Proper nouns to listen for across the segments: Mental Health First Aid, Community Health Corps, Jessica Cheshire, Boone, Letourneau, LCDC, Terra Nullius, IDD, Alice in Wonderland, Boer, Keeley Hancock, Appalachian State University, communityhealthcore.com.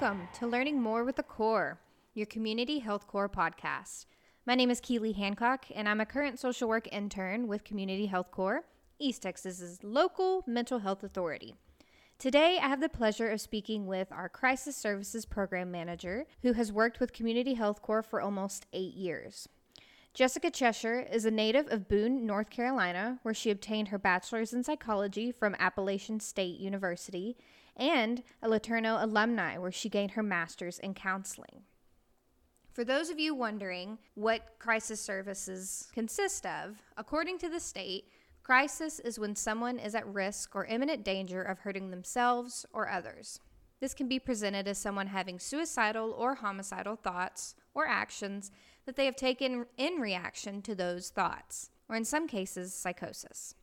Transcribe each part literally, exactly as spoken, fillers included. welcome to Learning More with the Corps, your Community Health Corps podcast. My name is Keeley Hancock, and I'm a current social work intern with Community Health Corps, East Texas's local mental health authority. Today, I have the pleasure of speaking with our Crisis Services Program Manager, who has worked with Community Health Corps for almost eight years. Jessica Cheshire is a native of Boone, North Carolina, where she obtained her bachelor's in psychology from Appalachian State University, and a Letourneau alumni, where she gained her master's in counseling. For those of you wondering what crisis services consist of, according to the state, crisis is when someone is at risk or imminent danger of hurting themselves or others. This can be presented as someone having suicidal or homicidal thoughts or actions that they have taken in reaction to those thoughts, or in some cases, psychosis.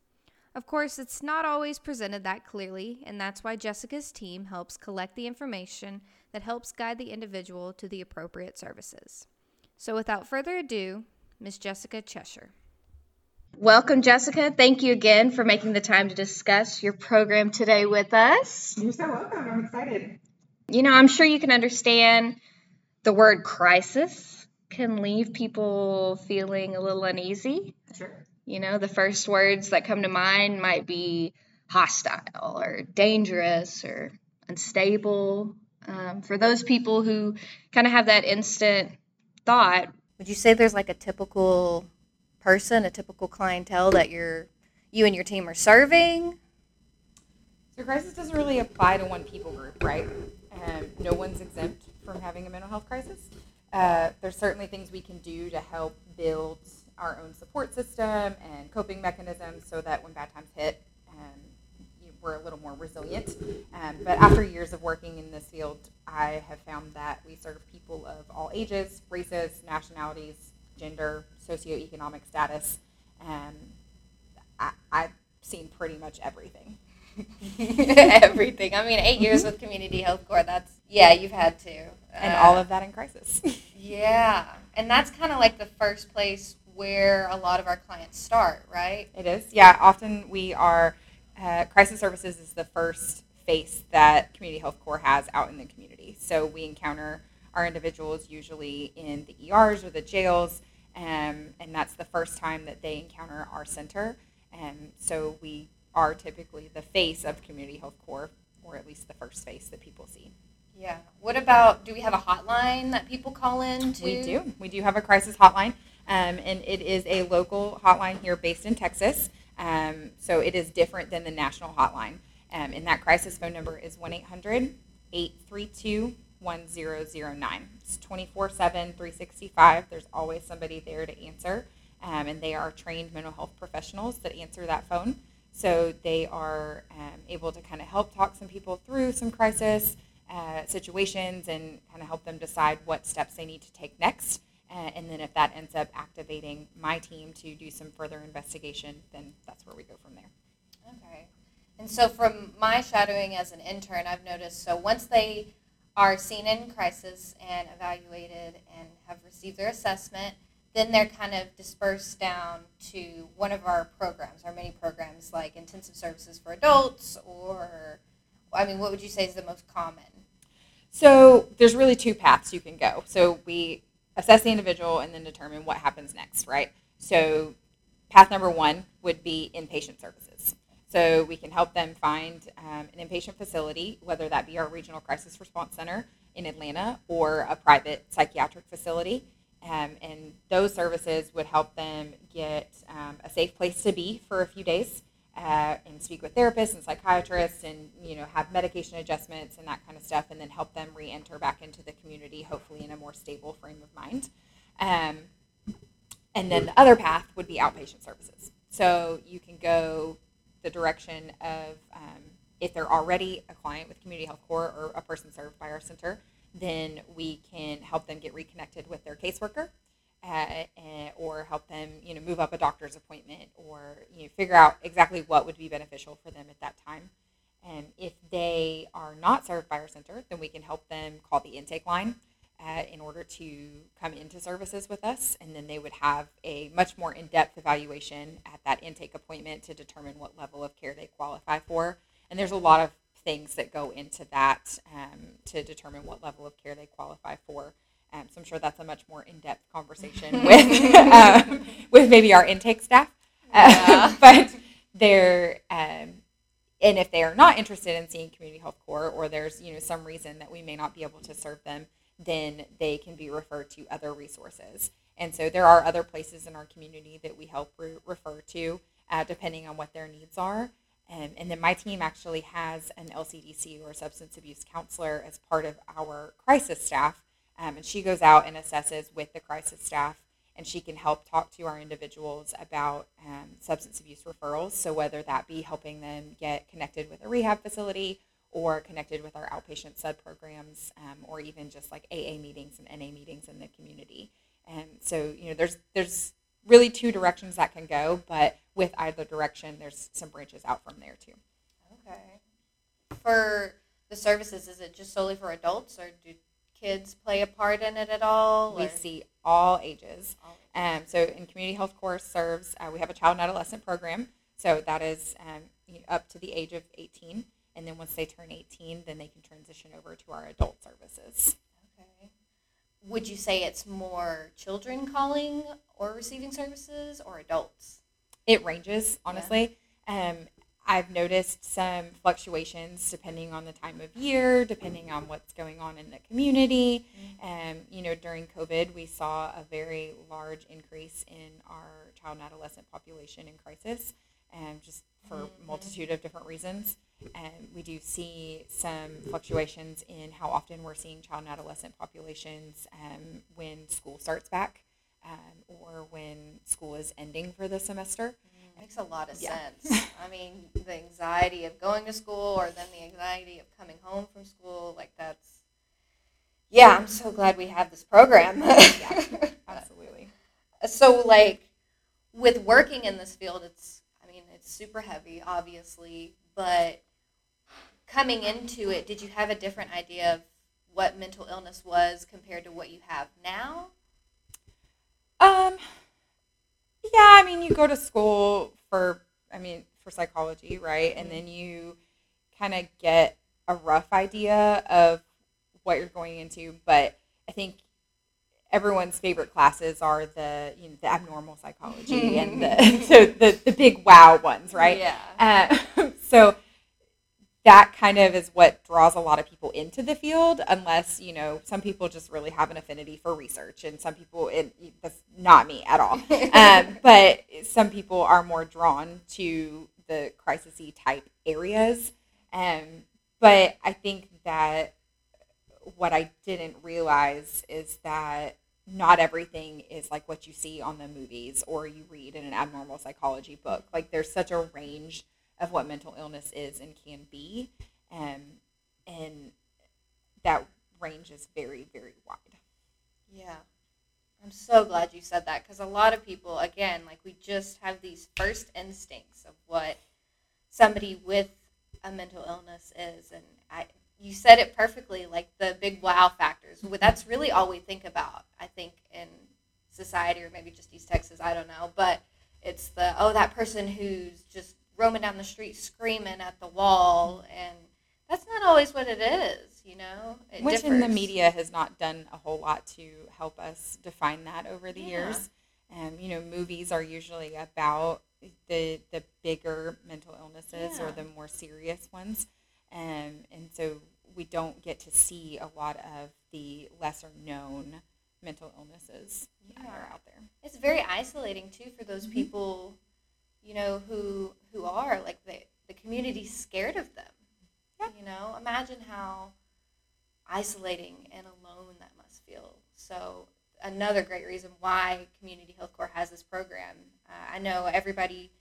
Of course, it's not always presented that clearly, and that's why Jessica's team helps collect the information that helps guide the individual to the appropriate services. So without further ado, Miz Jessica Cheshire. Welcome, Jessica. Thank you again for making the time to discuss your program today with us. You're so welcome. I'm excited. You know, I'm sure you can understand the word crisis can leave people feeling a little uneasy. Sure. You know, the first words that come to mind might be hostile or dangerous or unstable. Um, for those people who kind of have that instant thought. Would you say there's like a typical person, a typical clientele that you're, you and your team are serving? So crisis doesn't really apply to one people group, right? Um, no one's exempt from having a mental health crisis. Uh, there's certainly things we can do to help build our own support system and coping mechanisms so that when bad times hit, um, we're a little more resilient. Um, but after years of working in this field, I have found that we serve people of all ages, races, nationalities, gender, socioeconomic status. Um, I, I've seen pretty much everything. everything. I mean, eight years with Community Health Corps, that's, yeah, you've had to. Uh, and all of that in crisis. Yeah. And that's kind of like the first place where a lot of our clients start, right? It is. Yeah. Often we are, uh, crisis services is the first face that Community Health Corps has out in the community. So we encounter our individuals usually in the E Rs or the jails, um, and that's the first time that they encounter our center. And so we are typically the face of Community Health Corps, or at least the first face that people see. Yeah. What about, do we have a hotline that people call in to? We do. We do have a crisis hotline, um, and it is a local hotline here based in Texas, um, so it is different than the national hotline. Um, and that crisis phone number is one eight hundred eight three two one zero zero nine. It's twenty-four seven, three sixty-five. There's always somebody there to answer, um, and they are trained mental health professionals that answer that phone. So they are um, able to kind of help talk some people through some crisis uh, situations and kind of help them decide what steps they need to take next. Uh, and then if that ends up activating my team to do some further investigation, then that's where we go from there. Okay. And so from my shadowing as an intern, I've noticed, so once they are seen in crisis and evaluated and have received their assessment, then they're kind of dispersed down to one of our programs, our many programs like intensive services for adults or, I mean, what would you say is the most common? So there's really two paths you can go. So we assess the individual and then determine what happens next, right? So path number one would be inpatient services. So we can help them find um, an inpatient facility, whether that be our regional crisis response center in Atlanta or a private psychiatric facility. Um, and those services would help them get um, a safe place to be for a few days uh, and speak with therapists and psychiatrists and, you know, have medication adjustments and that kind of stuff, and then help them re-enter back into the community, hopefully in a more stable frame of mind. Um, and then the other path would be outpatient services. So you can go the direction of um, if they're already a client with Community Health Corps or a person served by our center, then we can help them get reconnected with their caseworker, uh, or help them, you know, move up a doctor's appointment, or, you know, figure out exactly what would be beneficial for them at that time. And if they are not served by our center, then we can help them call the intake line uh, in order to come into services with us, and then they would have a much more in-depth evaluation at that intake appointment to determine what level of care they qualify for. And there's a lot of things that go into that um, to determine what level of care they qualify for. Um, so I'm sure that's a much more in-depth conversation with um, with maybe our intake staff. Yeah. Uh, but they're, um, and if they are not interested in seeing Community Health Corps, or there's you know some reason that we may not be able to serve them, then they can be referred to other resources. And so there are other places in our community that we help re- refer to, uh, depending on what their needs are. Um, and then my team actually has an L C D C, or substance abuse counselor, as part of our crisis staff. Um, and she goes out and assesses with the crisis staff, and she can help talk to our individuals about um, substance abuse referrals. So whether that be helping them get connected with a rehab facility, or connected with our outpatient sub programs, um, or even just like A A meetings and N A meetings in the community. And so, you know, there's there's really two directions that can go, but with either direction, there's some branches out from there too. Okay. For the services, is it just solely for adults, or do kids play a part in it at all? Or? We see all ages. All ages. Um, so in Community Health Corps serves, uh, we have a child and adolescent program. So that is um, you know, up to the age of eighteen. And then once they turn eighteen, then they can transition over to our adult services. Okay. Would you say it's more children calling or receiving services, or adults? It ranges, honestly. Yeah. Um, I've noticed some fluctuations depending on the time of year, depending on what's going on in the community. Mm-hmm. Um, you know, during COVID, we saw a very large increase in our child and adolescent population in crisis, um, just for a mm-hmm. multitude of different reasons. Um, we do see some fluctuations in how often we're seeing child and adolescent populations um, when school starts back, um, or when school is ending for the semester. Makes a lot of yeah. sense. I mean, the anxiety of going to school, or then the anxiety of coming home from school, like that's, yeah, I'm so glad we have this program. Yeah, absolutely. So, like, with working in this field, it's, I mean, it's super heavy, obviously, but coming into it, did you have a different idea of what mental illness was compared to what you have now? Um... Yeah, I mean, you go to school for, I mean, for psychology, right? And then you kind of get a rough idea of what you're going into. But I think everyone's favorite classes are the, you know, the abnormal psychology and the, so the the big wow ones, right? Yeah. Uh, so that kind of is what draws a lot of people into the field, unless, you know, some people just really have an affinity for research, and some people, it, that's not me at all, um, but some people are more drawn to the crisis-y type areas. Um, but I think that what I didn't realize is that not everything is like what you see on the movies or you read in an abnormal psychology book. Like, there's such a range of what mental illness is and can be, um, and that range is very, very wide. Yeah, I'm so glad you said that, because a lot of people, again, like, we just have these first instincts of what somebody with a mental illness is, and I, you said it perfectly, like the big wow factors. That's really all we think about, I think, in society, or maybe just East Texas, I don't know, but it's the, oh, that person who's just roaming down the street screaming at the wall, and that's not always what it is, you know. It Which differs. In the media has not done a whole lot to help us define that over the yeah. years. And um, you know, movies are usually about the the bigger mental illnesses yeah. or the more serious ones, and um, and so we don't get to see a lot of the lesser known mental illnesses yeah. that are out there. It's very isolating too for those mm-hmm. people, you know, who who are, like, the, the community's scared of them. Yeah. You know, imagine how isolating and alone that must feel. So another great reason why Community Health Corps has this program. Uh, I know everybody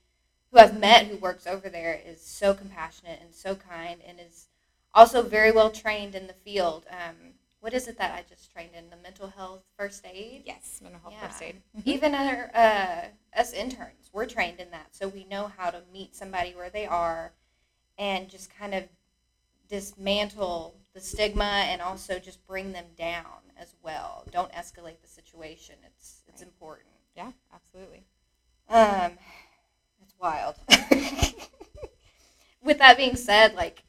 who I've met who works over there is so compassionate and so kind, and is also very well trained in the field. Um, what is it that I just trained in? The Mental Health First Aid? Yes, Mental Health yeah. First Aid. Even our, uh, us interns, we're trained in that, so we know how to meet somebody where they are and just kind of dismantle the stigma, and also just bring them down as well. Don't escalate the situation. It's it's right. important. Yeah, absolutely. Um, it's wild. With that being said, like,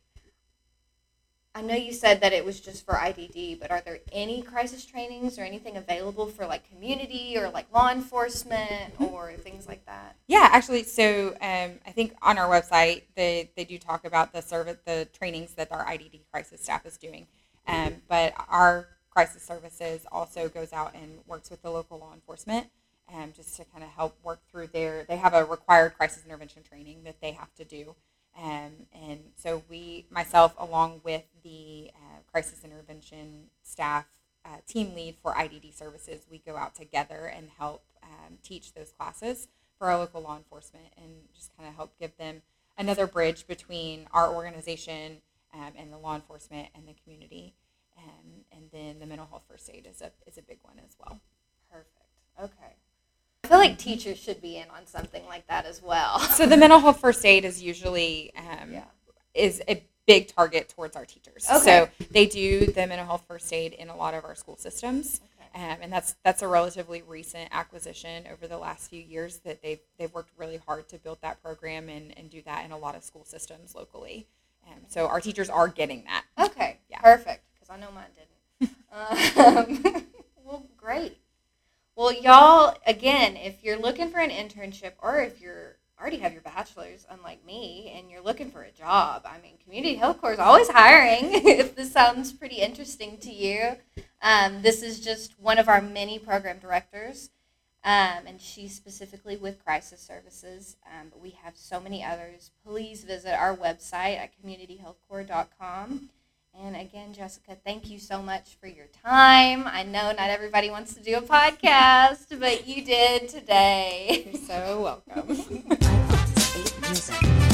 I know you said that it was just for I D D, but are there any crisis trainings or anything available for like community or like law enforcement or things like that? Yeah, actually, so um, I think on our website they, they do talk about the service, the trainings that our I D D crisis staff is doing, um, but our crisis services also goes out and works with the local law enforcement um, just to kind of help work through their. They have a required crisis intervention training that they have to do. Um, and so we, myself, along with the uh, crisis intervention staff uh, team lead for I D D services, we go out together and help um, teach those classes for our local law enforcement and just kind of help give them another bridge between our organization um, and the law enforcement and the community. Um, and then the mental health first aid is a, is a big one as well. Perfect. Okay. I feel like teachers should be in on something like that as well. So the mental health first aid is usually um, yeah. is a big target towards our teachers. Okay. So they do the mental health first aid in a lot of our school systems, okay. um, and that's that's a relatively recent acquisition over the last few years that they've they've worked really hard to build that program and, and do that in a lot of school systems locally. Um, so our teachers are getting that. Okay, yeah. Perfect, because I know mine didn't. um, well, great. Well, y'all, again, if you're looking for an internship or if you're already have your bachelor's, unlike me, and you're looking for a job, I mean, Community Health Corps is always hiring if this sounds pretty interesting to you. Um, this is just one of our many program directors, um, and she's specifically with Crisis Services, um, but we have so many others. Please visit our website at community health core dot com. And again, Jessica, thank you so much for your time. I know not everybody wants to do a podcast, but you did today. You're so welcome.